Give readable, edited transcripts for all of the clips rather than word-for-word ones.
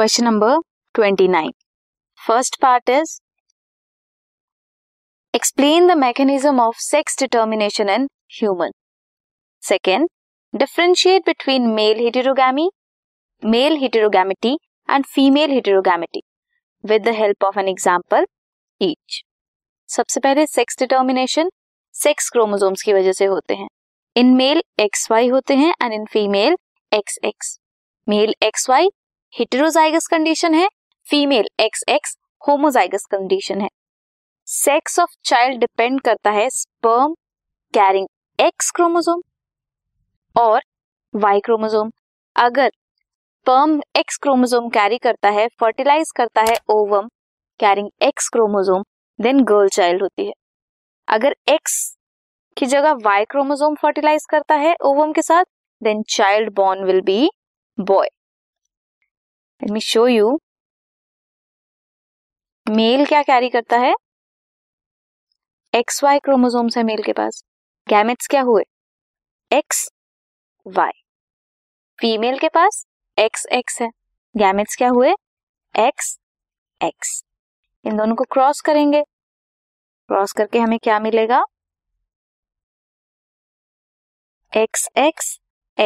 Question number 29. First part is explain the mechanism of sex determination in human. Second, differentiate between male heterogamety and female heterogamety with the help of an example each. सबसे पहले sex determination sex chromosomes की वजह से होते हैं. In male XY होते हैं and in female XX. Male XY heterozygous condition है, फीमेल XX होमोजाइगस कंडीशन है. सेक्स ऑफ चाइल्ड डिपेंड करता है स्पर्म कैरिंग X क्रोमोसोम और Y क्रोमोसोम. अगर स्पर्म X क्रोमोसोम कैरी करता है, फर्टिलाइज करता है ovum carrying X chromosome, then girl child होती है. अगर X की जगह Y क्रोमोसोम फर्टिलाइज करता है ओवम के साथ, then child born will be boy. Let me show you. Male क्या कैरी करता है? XY क्रोमोसोम्स है मेल के पास. गैमेट्स क्या हुए? XY. फीमेल के पास XX है. गैमेट्स क्या हुए? XX. इन दोनों को क्रॉस करेंगे. क्रॉस करके हमें क्या मिलेगा? XX,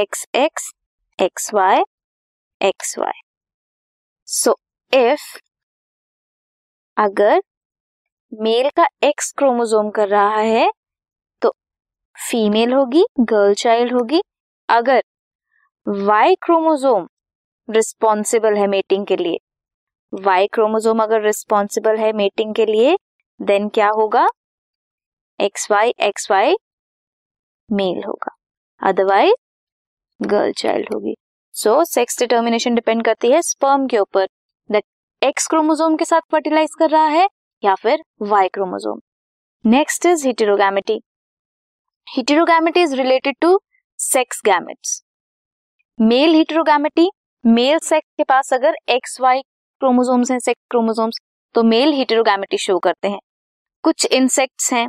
XY, XY. सो अगर मेल का X क्रोमोसोम कर रहा है तो फीमेल होगी, गर्ल चाइल्ड होगी. अगर Y क्रोमोसोम रिस्पॉन्सिबल है मेटिंग के लिए, Y क्रोमोसोम अगर रिस्पॉन्सिबल है मेटिंग के लिए, देन क्या होगा? XY, XY मेल होगा, अदरवाइज गर्ल चाइल्ड होगी. सो सेक्स डिटर्मिनेशन डिपेंड करती है स्पर्म के ऊपर, दैट X क्रोमोसोम के साथ फर्टिलाइज कर रहा है या फिर Y chromosome. Next is heterogamety. Heterogamety is related to sex gametes. Male heterogamety, male sex के पास अगर XY क्रोमोसोम्स हैं, सेक्स क्रोमोसोम्स, तो मेल हेटेरोगैमिटी शो करते हैं. कुछ इंसेक्ट्स हैं,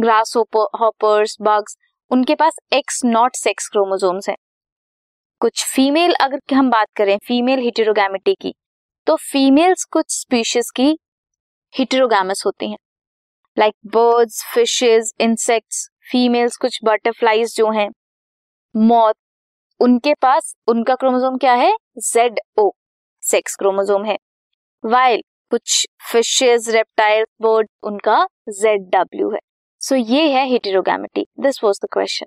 ग्रास हॉपर्स, बग्स, उनके पास X0 सेक्स क्रोमोसोम्स हैं. कुछ फीमेल, अगर हम बात करें फीमेल हेटेरोगैमिटी की, तो फीमेल्स कुछ स्पीशीज की हेटेरोगैमस होती हैं, like birds, fishes, insects. Females कुछ बटरफ्लाईज जो हैं, मॉथ, उनके पास उनका क्रोमोसोम क्या है? ZO सेक्स क्रोमोसोम है. वाइल कुछ फिशेस, रेप्टाइल, बर्ड, उनका ZW है. सो ये है heterogamety. This was the question.